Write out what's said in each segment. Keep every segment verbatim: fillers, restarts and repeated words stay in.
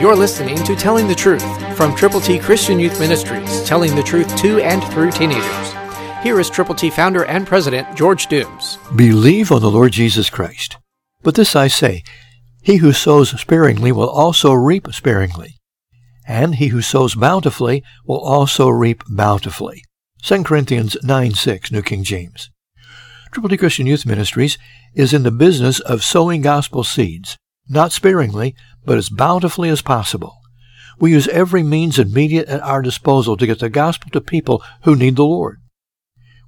You're listening to Telling the Truth from Triple T Christian Youth Ministries, telling the truth to and through teenagers. Here is Triple T founder and president, George Dooms. Believe on the Lord Jesus Christ. But this I say, he who sows sparingly will also reap sparingly, and he who sows bountifully will also reap bountifully. Second Corinthians nine six, New King James. Triple T Christian Youth Ministries is in the business of sowing gospel seeds, not sparingly, but as bountifully as possible. We use every means and media at our disposal to get the gospel to people who need the Lord.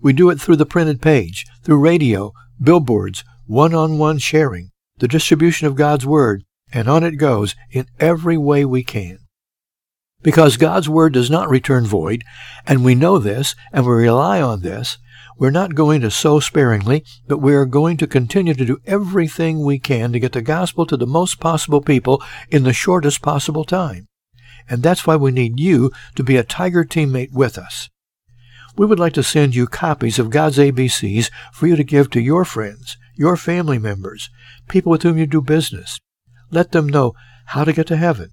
We do it through the printed page, through radio, billboards, one-on-one sharing, the distribution of God's Word, and on it goes in every way we can. Because God's Word does not return void, and we know this, and we rely on this, we're not going to sow sparingly, but we are going to continue to do everything we can to get the gospel to the most possible people in the shortest possible time. And that's why we need you to be a Tiger teammate with us. We would like to send you copies of God's A B Cs for you to give to your friends, your family members, people with whom you do business. Let them know how to get to heaven.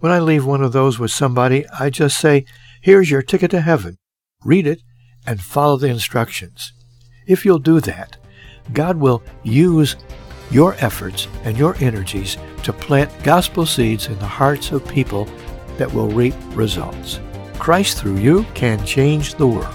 When I leave one of those with somebody, I just say, here's your ticket to heaven. Read it and follow the instructions. If you'll do that, God will use your efforts and your energies to plant gospel seeds in the hearts of people that will reap results. Christ through you can change the world.